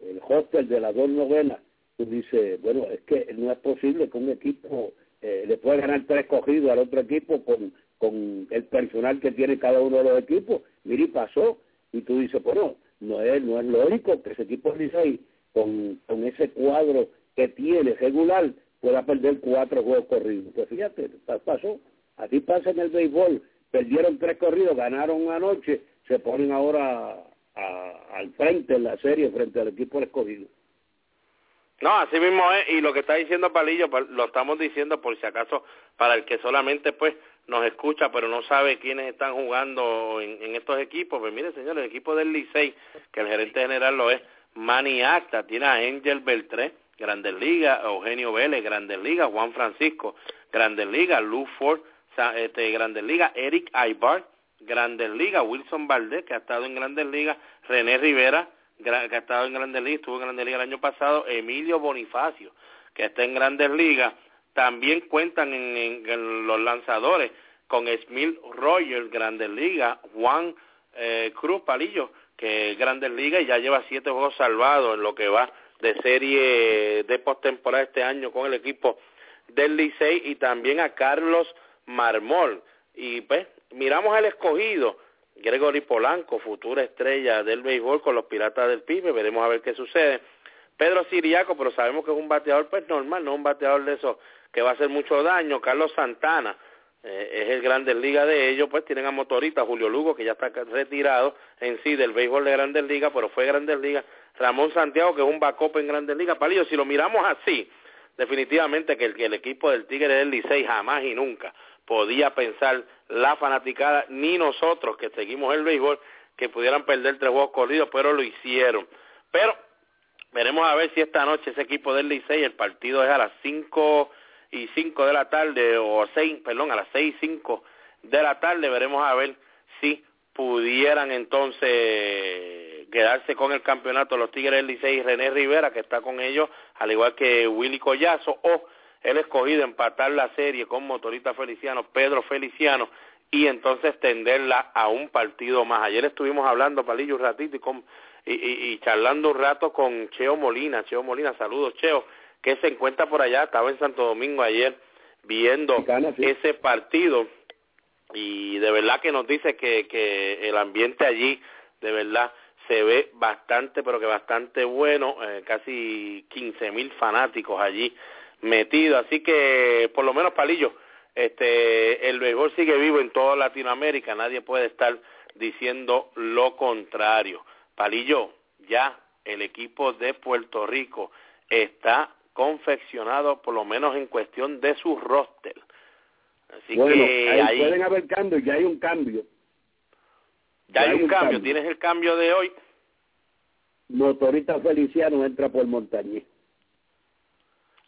el roster de las 2 novenas, dice, bueno, es que no es posible que un equipo le pueda ganar 3 corridos al otro equipo con el personal que tiene cada uno de los equipos. Mira, y pasó, y tú dices, bueno, no es lógico que ese equipo de Licey, con ese cuadro que tiene regular, pueda perder 4 juegos corridos. Pues fíjate, pasó, así pasa en el béisbol, perdieron 3 corridos, ganaron anoche, se ponen ahora al frente en la serie frente al equipo escogido. No, así mismo es, y lo que está diciendo Palillo lo estamos diciendo por si acaso para el que solamente pues nos escucha pero no sabe quiénes están jugando en estos equipos. Pues mire, señor, el equipo del Licey, que el gerente general lo es Manny Acta, tiene a Angel Beltré, Grandes Ligas, Eugenio Vélez, Grandes Ligas, Juan Francisco, Grandes Ligas, Lou Ford, Grandes Ligas, Eric Aybar, Grandes Ligas, Wilson Valdés, que ha estado en Grandes Ligas, René Rivera, que ha estado en Grandes Ligas, estuvo en Grandes Ligas el año pasado, Emilio Bonifacio, que está en Grandes Ligas. También cuentan en los lanzadores con Smil Rogers, Grandes Ligas, Juan Cruz Palillo, que es Grandes Ligas y ya lleva 7 juegos salvados en lo que va de serie de postemporada este año con el equipo del Licey, y también a Carlos Marmol. Y pues miramos al escogido, Gregory Polanco, futura estrella del béisbol con los Piratas del Pibe, veremos a ver qué sucede. Pedro Ciriaco, pero sabemos que es un bateador pues normal, no un bateador de esos que va a hacer mucho daño. Carlos Santana es el Grandes Ligas de ellos, pues tienen a Motorista, Julio Lugo, que ya está retirado en sí del béisbol de Grandes Ligas, pero fue Grandes Ligas. Ramón Santiago, que es un backup en Grandes Ligas. Palillo, si lo miramos así, definitivamente que el equipo del Tigre del Licey jamás y nunca podía pensar la fanaticada, ni nosotros que seguimos el béisbol, que pudieran perder 3 juegos corridos, pero lo hicieron. Pero veremos a ver si esta noche ese equipo del Licey, el partido es a las 5:05 de la tarde, a las 6:05 de la tarde, veremos a ver si pudieran entonces quedarse con el campeonato los Tigres del Licey y René Rivera, que está con ellos, al igual que Willy Collazo, o el escogido empatar la serie con Motorista Feliciano, Pedro Feliciano, y entonces tenderla a un partido más. Ayer estuvimos hablando, Palillo, un ratito y charlando un rato con Cheo Molina, saludos Cheo, que se encuentra por allá, estaba en Santo Domingo ayer viendo Mexicana, sí, ese partido, y de verdad que nos dice que el ambiente allí de verdad se ve bastante, pero que bastante bueno, casi 15,000 fanáticos allí metidos, así que por lo menos, Palillo, el béisbol sigue vivo en toda Latinoamérica, nadie puede estar diciendo lo contrario. Palillo, ya el equipo de Puerto Rico está confeccionado, por lo menos en cuestión de su roster. Así bueno, que ahí pueden haber cambios, ya hay un cambio. Ya hay un cambio. ¿Tienes el cambio de hoy? Motorista Feliciano entra por Montañez.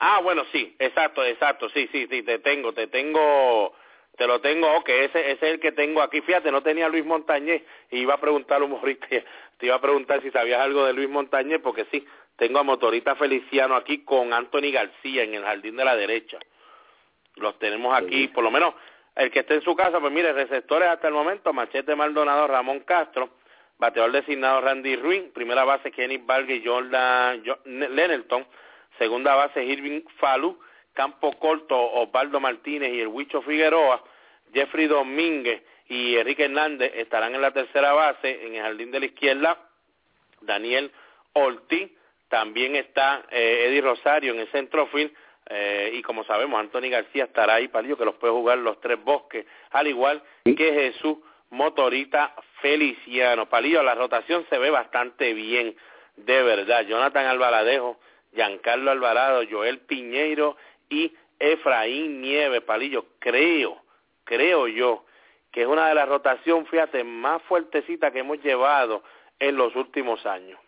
Ah, bueno, sí, exacto, sí, te tengo... Te lo tengo, ok, ese es el que tengo aquí. Fíjate, no tenía Luis Montañez y iba a preguntar al humorista, te iba a preguntar si sabías algo de Luis Montañez, porque sí, tengo a Motorista Feliciano aquí con Anthony García en el jardín de la derecha. Los tenemos aquí, por lo menos el que esté en su casa, pues mire, receptores hasta el momento, Machete Maldonado, Ramón Castro, bateador designado Randy Ruiz, primera base Kenny Vargas y Jordan Lennerton, segunda base Irving Falú, campo corto Osvaldo Martínez y el Huicho Figueroa, Jeffrey Domínguez y Enrique Hernández estarán en la tercera base. En el jardín de la izquierda, Daniel Ortiz, también está Eddie Rosario en el centrofield, y como sabemos, Anthony García estará ahí, Palillo, que los puede jugar los tres bosques, al igual que Jesús Motorista Feliciano. Palillo, la rotación se ve bastante bien, de verdad. Jonathan Albaladejo, Giancarlo Alvarado, Joel Piñeiro y Efraín Nieves. Palillo, creo yo que es una de las rotaciones, fíjate, más fuertecitas que hemos llevado en los últimos años.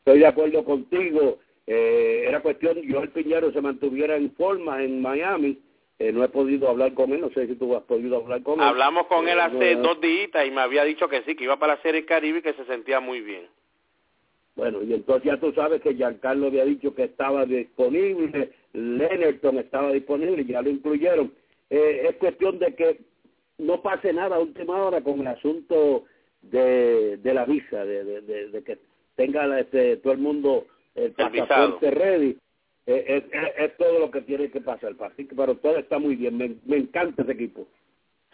Estoy de acuerdo contigo, era cuestión, Joel Piñeiro se mantuviera en forma en Miami, no he podido hablar con él, no sé si tú has podido hablar con él. Hablamos con él hace 2 días y me había dicho que sí, que iba para la Serie Caribe y que se sentía muy bien. Bueno, y entonces ya tú sabes que Giancarlo había dicho que estaba disponible, Lennerton estaba disponible, ya lo incluyeron. Es cuestión de que no pase nada a última hora con el asunto de la visa, de que tenga todo el mundo el pasaporte ready. Es todo lo que tiene que pasar, pero todo está muy bien, me encanta ese equipo.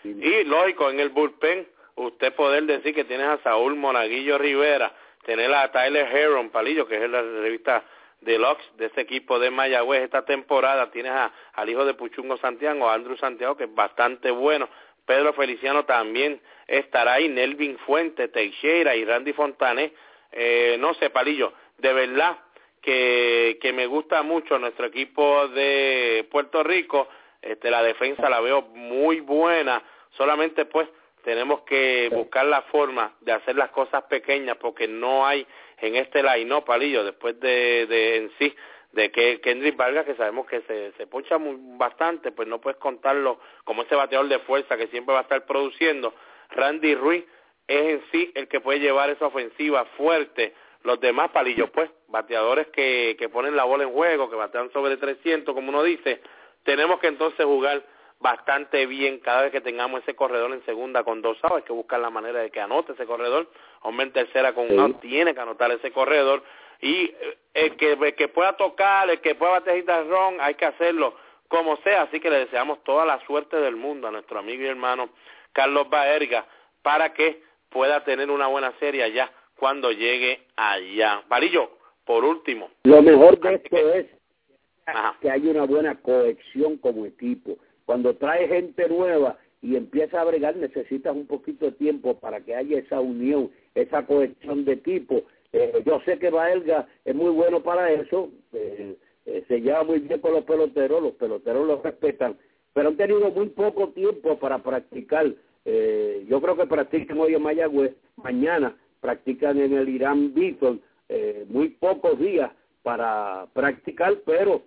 Y lógico, en el bullpen, usted poder decir que tienes a Saúl Monaguillo Rivera, tener a Tyler Herron, Palillo, que es la revista Deluxe de ese equipo de Mayagüez esta temporada, tienes al hijo de Puchungo Santiago, Andrew Santiago, que es bastante bueno, Pedro Feliciano también estará ahí, Nelvin Fuente, Teixeira y Randy Fontané. No sé, Palillo, de verdad que me gusta mucho nuestro equipo de Puerto Rico. La defensa la veo muy buena, solamente pues tenemos que buscar la forma de hacer las cosas pequeñas, porque no hay en este line-up, Palillo, después de en sí, de que Kendrick Vargas, que sabemos que se poncha bastante, pues no puedes contarlo como ese bateador de fuerza que siempre va a estar produciendo. Randy Ruiz es en sí el que puede llevar esa ofensiva fuerte. Los demás, Palillo, pues bateadores que ponen la bola en juego, que batean sobre 300, como uno dice. Tenemos que entonces jugar bastante bien cada vez que tengamos ese corredor en segunda con dos outs. Hay que buscar la manera de que anote ese corredor. Hombre en tercera con un out, tiene que anotar ese corredor. Y el que pueda tocar, el que pueda batear y dar ron, hay que hacerlo como sea. Así que le deseamos toda la suerte del mundo a nuestro amigo y hermano Carlos Baerga para que pueda tener una buena serie allá cuando llegue allá. Palillo, por último. Lo mejor de esto es que hay una buena cohesión como equipo. Cuando trae gente nueva y empieza a bregar, necesitas un poquito de tiempo para que haya esa unión, esa cohesión de equipo. Yo sé que Baelga es muy bueno para eso, se lleva muy bien con los peloteros lo respetan, pero han tenido muy poco tiempo para practicar. Yo creo que practican hoy en Mayagüez, mañana practican en el Irán Beaton, muy pocos días para practicar, pero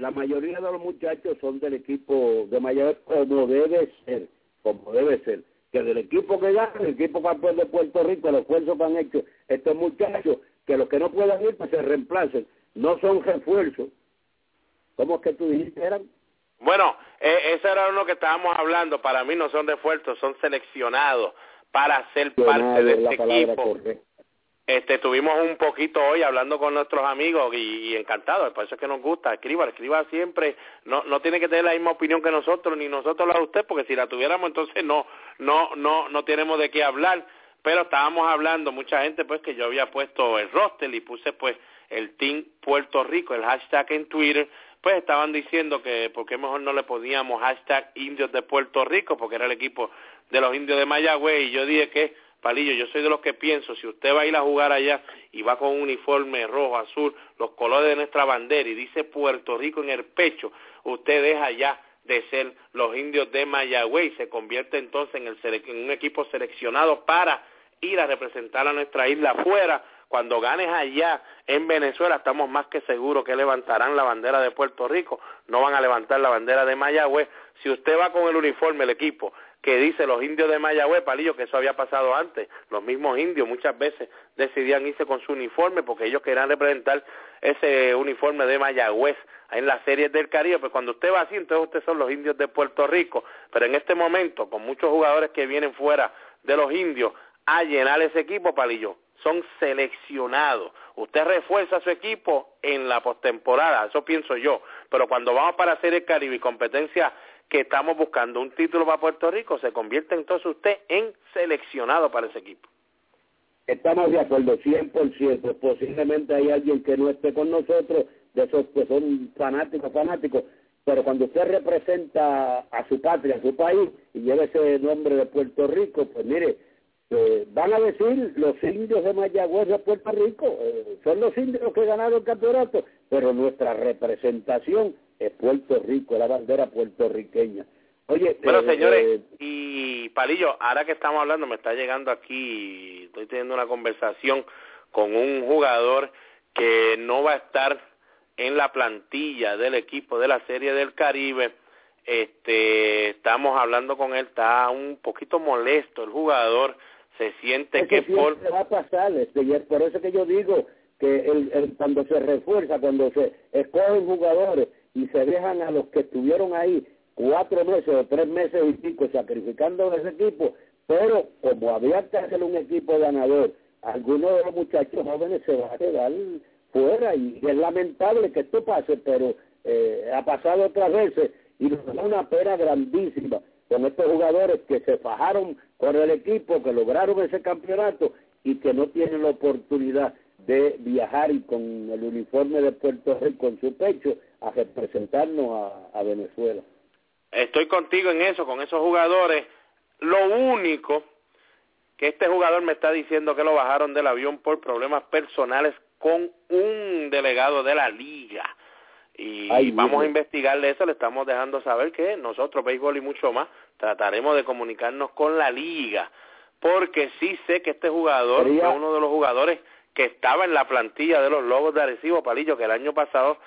la mayoría de los muchachos son del equipo de Mayagüez, como debe ser. Que del equipo que gana, el equipo campeón de Puerto Rico, el esfuerzo que han hecho estos muchachos, que los que no puedan ir, pues se reemplacen. No son refuerzos. ¿Cómo es que tú dijiste eran? Bueno, eso era lo que estábamos hablando. Para mí no son refuerzos, son seleccionados para ser parte de este equipo. Correcta. Estuvimos un poquito hoy hablando con nuestros amigos y encantados, por eso es que nos gusta. Escriba siempre, no tiene que tener la misma opinión que nosotros, ni nosotros la de usted, porque si la tuviéramos entonces no tenemos de qué hablar. Pero estábamos hablando, mucha gente pues que yo había puesto el roster y puse pues el Team Puerto Rico, el hashtag en Twitter, pues estaban diciendo que por qué mejor no le poníamos hashtag Indios de Puerto Rico, porque era el equipo de los Indios de Mayagüez, y yo dije que Palillo, yo soy de los que pienso, si usted va a ir a jugar allá y va con un uniforme rojo, azul, los colores de nuestra bandera y dice Puerto Rico en el pecho, usted deja ya de ser los Indios de Mayagüez y se convierte entonces en un equipo seleccionado para ir a representar a nuestra isla afuera. Cuando ganes allá en Venezuela, estamos más que seguros que levantarán la bandera de Puerto Rico, no van a levantar la bandera de Mayagüez. Si usted va con el uniforme, el equipo que dice los Indios de Mayagüez, Palillo, que eso había pasado antes, los mismos indios muchas veces decidían irse con su uniforme porque ellos querían representar ese uniforme de Mayagüez en las series del Caribe, pues cuando usted va así, entonces ustedes son los Indios de Puerto Rico, pero en este momento, con muchos jugadores que vienen fuera de los indios a llenar ese equipo, Palillo, son seleccionados. Usted refuerza su equipo en la postemporada, eso pienso yo, pero cuando vamos para hacer el Caribe y competencia que estamos buscando un título para Puerto Rico, se convierte entonces usted en seleccionado para ese equipo. Estamos de acuerdo, 100%. Posiblemente hay alguien que no esté con nosotros, de esos que son fanáticos, pero cuando usted representa a su patria, a su país, y lleva ese nombre de Puerto Rico, pues mire, van a decir los Indios de Mayagüez de Puerto Rico, son los indios los que ganaron el campeonato, pero nuestra representación es Puerto Rico, la bandera puertorriqueña. Oye, bueno, señores, y Palillo, ahora que estamos hablando, me está llegando aquí, estoy teniendo una conversación con un jugador que no va a estar en la plantilla del equipo de la Serie del Caribe. Estamos hablando con él, está un poquito molesto el jugador, se siente que por... va a pasar, por eso que yo digo que cuando se refuerza, cuando se escogen jugadores y se dejan a los que estuvieron ahí 4 meses o 3 meses y pico sacrificando ese equipo, pero como había que hacer un equipo ganador, algunos de los muchachos jóvenes se van a quedar fuera, y es lamentable que esto pase, pero ha pasado otras veces y nos da una pena grandísima con estos jugadores que se fajaron con el equipo, que lograron ese campeonato y que no tienen la oportunidad de viajar y con el uniforme de Puerto Rico en su pecho a representarnos a Venezuela. Estoy contigo en eso, con esos jugadores Lo único que este jugador me está diciendo que lo bajaron del avión por problemas personales con un delegado de la liga. Y vamos a investigarle eso, le estamos dejando saber que nosotros, béisbol y mucho más, trataremos de comunicarnos con la liga, porque sí sé que este jugador fue uno de los jugadores que estaba en la plantilla de los Lobos de Arecibo, Palillo, que el año pasado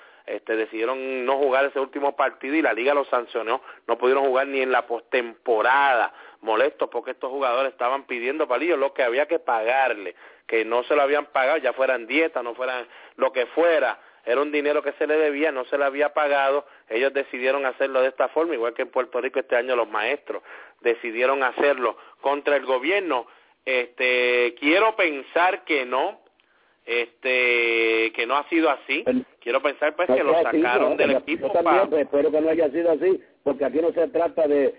decidieron no jugar ese último partido y la liga los sancionó, no pudieron jugar ni en la postemporada, molestos porque estos jugadores estaban pidiendo, Palillo, lo que había que pagarle, que no se lo habían pagado, ya fueran dietas, no fueran lo que fuera, era un dinero que se le debía, no se le había pagado, ellos decidieron hacerlo de esta forma, igual que en Puerto Rico este año los maestros decidieron hacerlo contra el gobierno. Quiero pensar que no, que no ha sido así, quiero pensar pues que lo sacaron del equipo. Yo también, pues, espero que no haya sido así, porque aquí no se trata de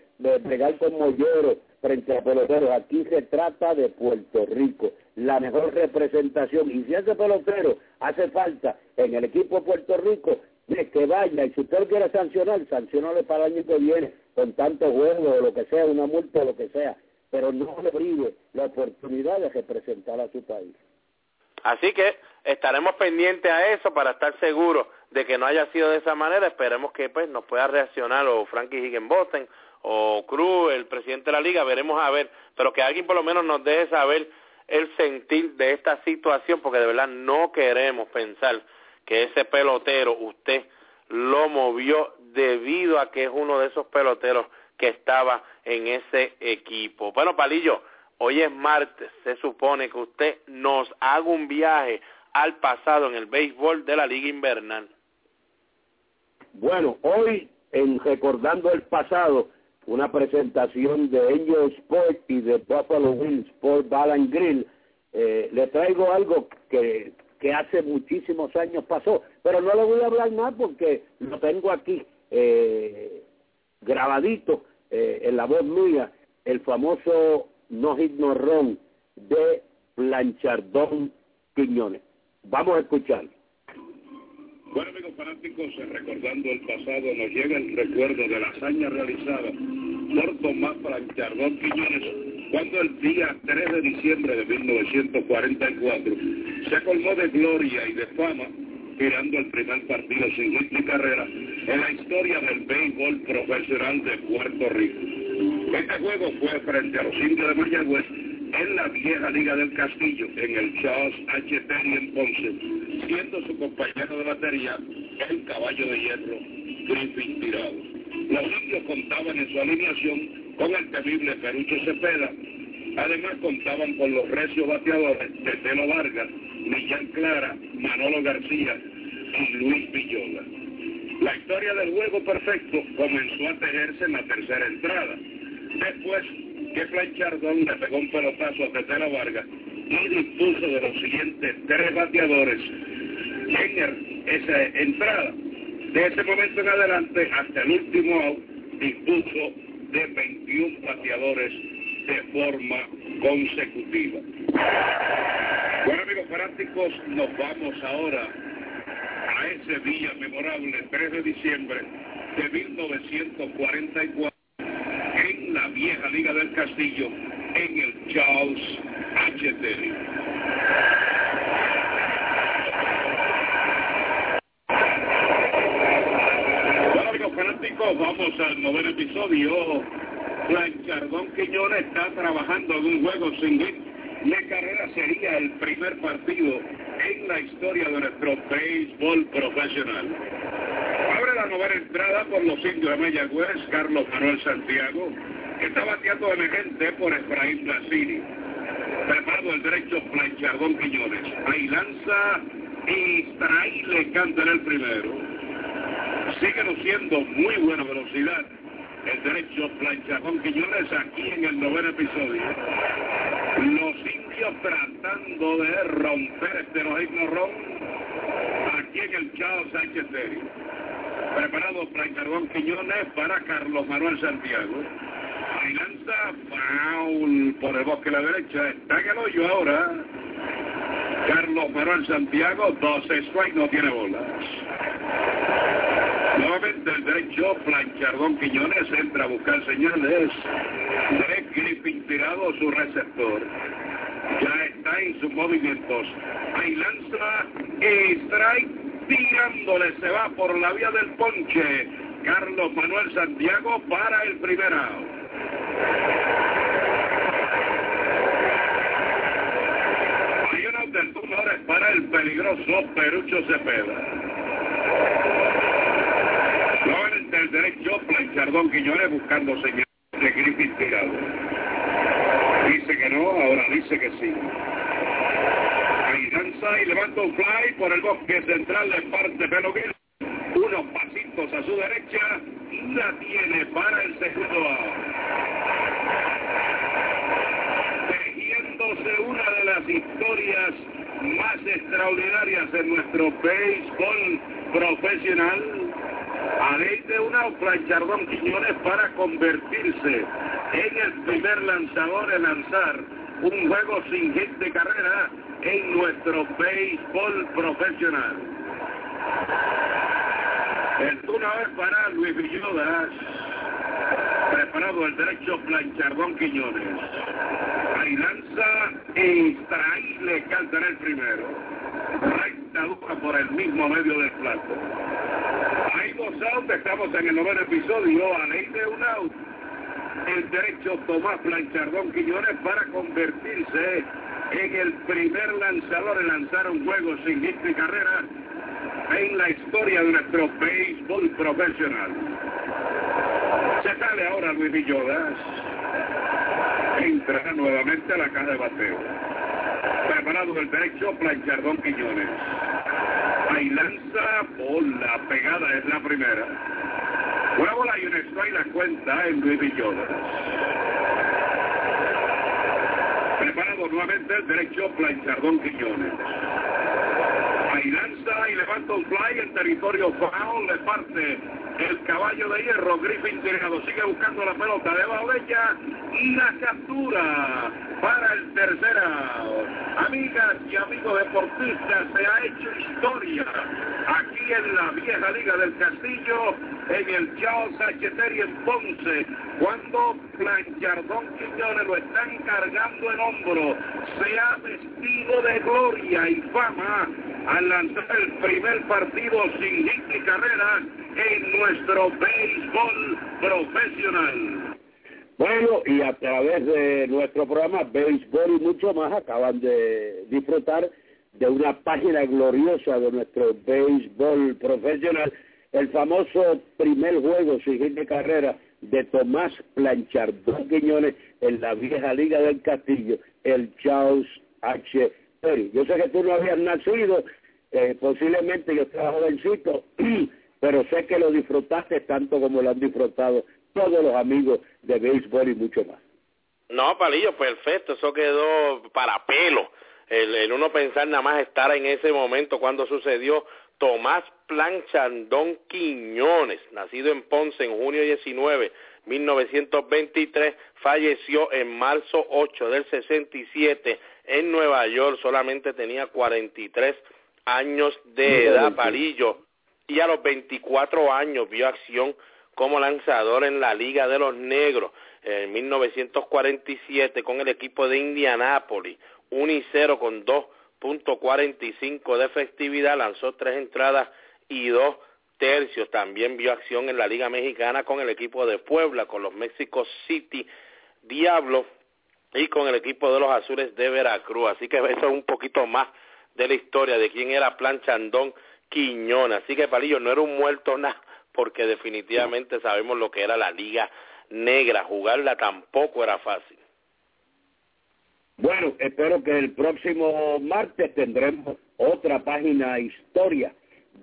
pegar con molleros frente a peloteros, aquí se trata de Puerto Rico, la mejor representación, y si ese pelotero hace falta en el equipo de Puerto Rico, de que vaya, y si usted quiere sancionar, sancionale para el año que viene, con tanto juego o lo que sea, una multa o lo que sea, pero no le brille la oportunidad de representar a su país. Así que estaremos pendientes a eso para estar seguros de que no haya sido de esa manera. Esperemos que pues nos pueda reaccionar o Frankie Higginbotham o Cruz, el presidente de la liga, veremos a ver. Pero que alguien por lo menos nos deje saber el sentir de esta situación, porque de verdad no queremos pensar que ese pelotero usted lo movió debido a que es uno de esos peloteros que estaba en ese equipo. Bueno, Palillo, hoy es martes, se supone que usted nos haga un viaje al pasado en el béisbol de la Liga Invernal. Bueno, hoy en Recordando el Pasado, una presentación de Angels Sport y de Buffalo Wings Sport Ball and Grill. Le traigo algo que hace muchísimos años pasó, pero no le voy a hablar más porque lo tengo aquí grabadito en la voz mía, el famoso no ignorón de Planchardón Quiñones. Vamos a escuchar. Bueno, amigos fanáticos, recordando el pasado, nos llega el recuerdo de la hazaña realizada por Tomás Planchardón Quiñones cuando el día 3 de diciembre de 1944 se colmó de gloria y de fama girando el primer partido sin hit ni carrera en la historia del béisbol profesional de Puerto Rico. Este juego fue frente a los Indios de Mayagüez en la vieja Liga del Castillo, en el Charles H. Terry en Ponce, siendo su compañero de batería el caballo de hierro Griffin Tirado. Los Indios contaban en su alineación con el temible Perucho Cepeda. Además contaban con los recios bateadores Tetelo Vargas, Millán Clara, Manolo García y Luis Villola. La historia del juego perfecto comenzó a tejerse en la tercera entrada, después que Planchardón le pegó un pelotazo a Tetelo Vargas y dispuso de los siguientes tres bateadores en esa entrada. De ese momento en adelante, hasta el último out, dispuso de 21 bateadores de forma consecutiva. Bueno, amigos fanáticos, nos vamos ahora a ese día memorable, 3 de diciembre de 1944. En la vieja Liga del Castillo, en el Charles H. Terry. Bueno, amigos fanáticos, vamos al noveno episodio. Planchardón Quiñones está trabajando en un juego sin hit ni carrera, sería el primer partido en la historia de nuestro béisbol profesional. La novena entrada por los Indios de Mayagüez, Carlos Manuel Santiago, que está bateando emergente por Efraín Lassini. Preparado el derecho Planchardón Quiñones. Ahí lanza y Israel le canta en el primero. Sigue luciendo muy buena velocidad el derecho Planchardón Quiñones aquí en el noveno episodio. Los Indios tratando de romper este no ignorón aquí en el Charles H. Terry. Preparado Planchardón Quiñones para Carlos Manuel Santiago. Ahí lanza foul por el bosque a la derecha. Está en el hoyo ahora. Carlos Manuel Santiago, 12 strike, no tiene bolas. Nuevamente el derecho Planchardón Quiñones entra a buscar señales. Griffin Tirado, su receptor, ya está en sus movimientos. Ahí lanza strike, tirándole, se va por la vía del ponche. Carlos Manuel Santiago para el primer out. Hay un out del tumor para el peligroso Perucho Cepeda. Joven del derecho, Planchardón Quiñones buscando señales de Griffin Tirado. Dice que no, ahora dice que sí. Ahí lanza y levanta un fly por el bosque central de parte Peloguil. Unos pasitos a su derecha, la tiene para el segundo out. Tejiéndose una de las historias más extraordinarias en nuestro béisbol profesional. A ley de un out, Planchardón Quiñones para convertirse en el primer lanzador en lanzar un juego sin hit de carrera en nuestro béisbol profesional. El turno es para Luis Villola. Preparado el derecho, Planchardón Quiñones. Ahí lanza e extraí, le cantan el primero. Recta dura por el mismo medio del plato. Hay dos outs, estamos en el noveno episodio, a ley de un out. El derecho, Tomás Planchardón Quiñones para convertirse en el primer lanzador en lanzar un juego sin hit de carrera en la historia de nuestro béisbol profesional. Se sale ahora Luis Villola. Entra nuevamente a la caja de bateo. Preparado el derecho, Planchardón Quiñones. Ahí lanza por la pegada, es la primera. Luego la Unesco y la cuenta en Luis Villola. Preparado nuevamente el derecho, Planchardón Quiñones. Ahí lanza y levanta un fly en territorio foul, le parte el caballo de hierro, Griffin Tirado, sigue buscando la pelota, debajo de ella, y la captura para el tercer out. Amigas y amigos deportistas, se ha hecho historia aquí en la vieja Liga del Castillo, en el Charles H. Terry en Ponce, cuando Planchardón Quiñones lo están cargando en hombro, se ha vestido de gloria y fama al lanzar el primer partido sin hit ni carrera en nuestro béisbol profesional. Bueno, y a través de nuestro programa Béisbol y mucho más, acaban de disfrutar de una página gloriosa de nuestro béisbol profesional, el famoso primer juego sin hit de carrera de Tomás Planchardón Quiñones en la vieja Liga del Castillo, el Charles H. Terry. Yo sé que tú no habías nacido, posiblemente yo estaba jovencito, pero sé que lo disfrutaste tanto como lo han disfrutado todos los amigos de béisbol y mucho más. No, Palillo, perfecto, eso quedó para pelo. El uno pensar nada más estar en ese momento cuando sucedió. Tomás Planchardón Quiñones, nacido en Ponce en junio 19, 1923, falleció en marzo 8 del 67 en Nueva York, solamente tenía 43 años de edad, Palillo. Y a los 24 años vio acción como lanzador en la Liga de los Negros en 1947 con el equipo de Indianápolis, 1-0 con 2.45 de efectividad, lanzó 3 entradas y 2 tercios. También vio acción en la Liga Mexicana con el equipo de Puebla, con los Mexico City Diablos y con el equipo de los Azules de Veracruz. Así que eso es un poquito más de la historia de quién era Planchardón Quiñones. Así que Palillo no era un muerto nada, porque definitivamente sabemos lo que era la Liga Negra, jugarla tampoco era fácil. Bueno, espero que el próximo martes tendremos otra página historia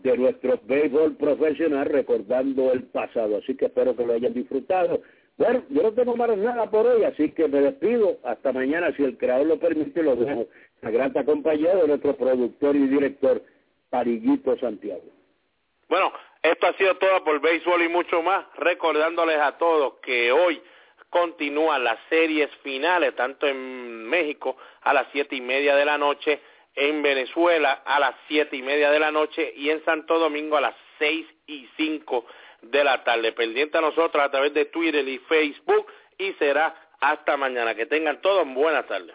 de nuestro béisbol profesional recordando el pasado, así que espero que lo hayan disfrutado. Bueno, yo no tengo más nada por hoy, así que me despido hasta mañana, si el creador lo permite, lo dejo la grata compañía de nuestro productor y director Palillito Santiago. Bueno, esto ha sido todo por béisbol y mucho más, recordándoles a todos que hoy continúan las series finales, tanto en México a las 7:30 de la noche, en Venezuela a las 7:30 de la noche y en Santo Domingo a las 6:05 de la tarde. Pendiente a nosotros a través de Twitter y Facebook, y será Hasta mañana. Que tengan todos buenas tardes.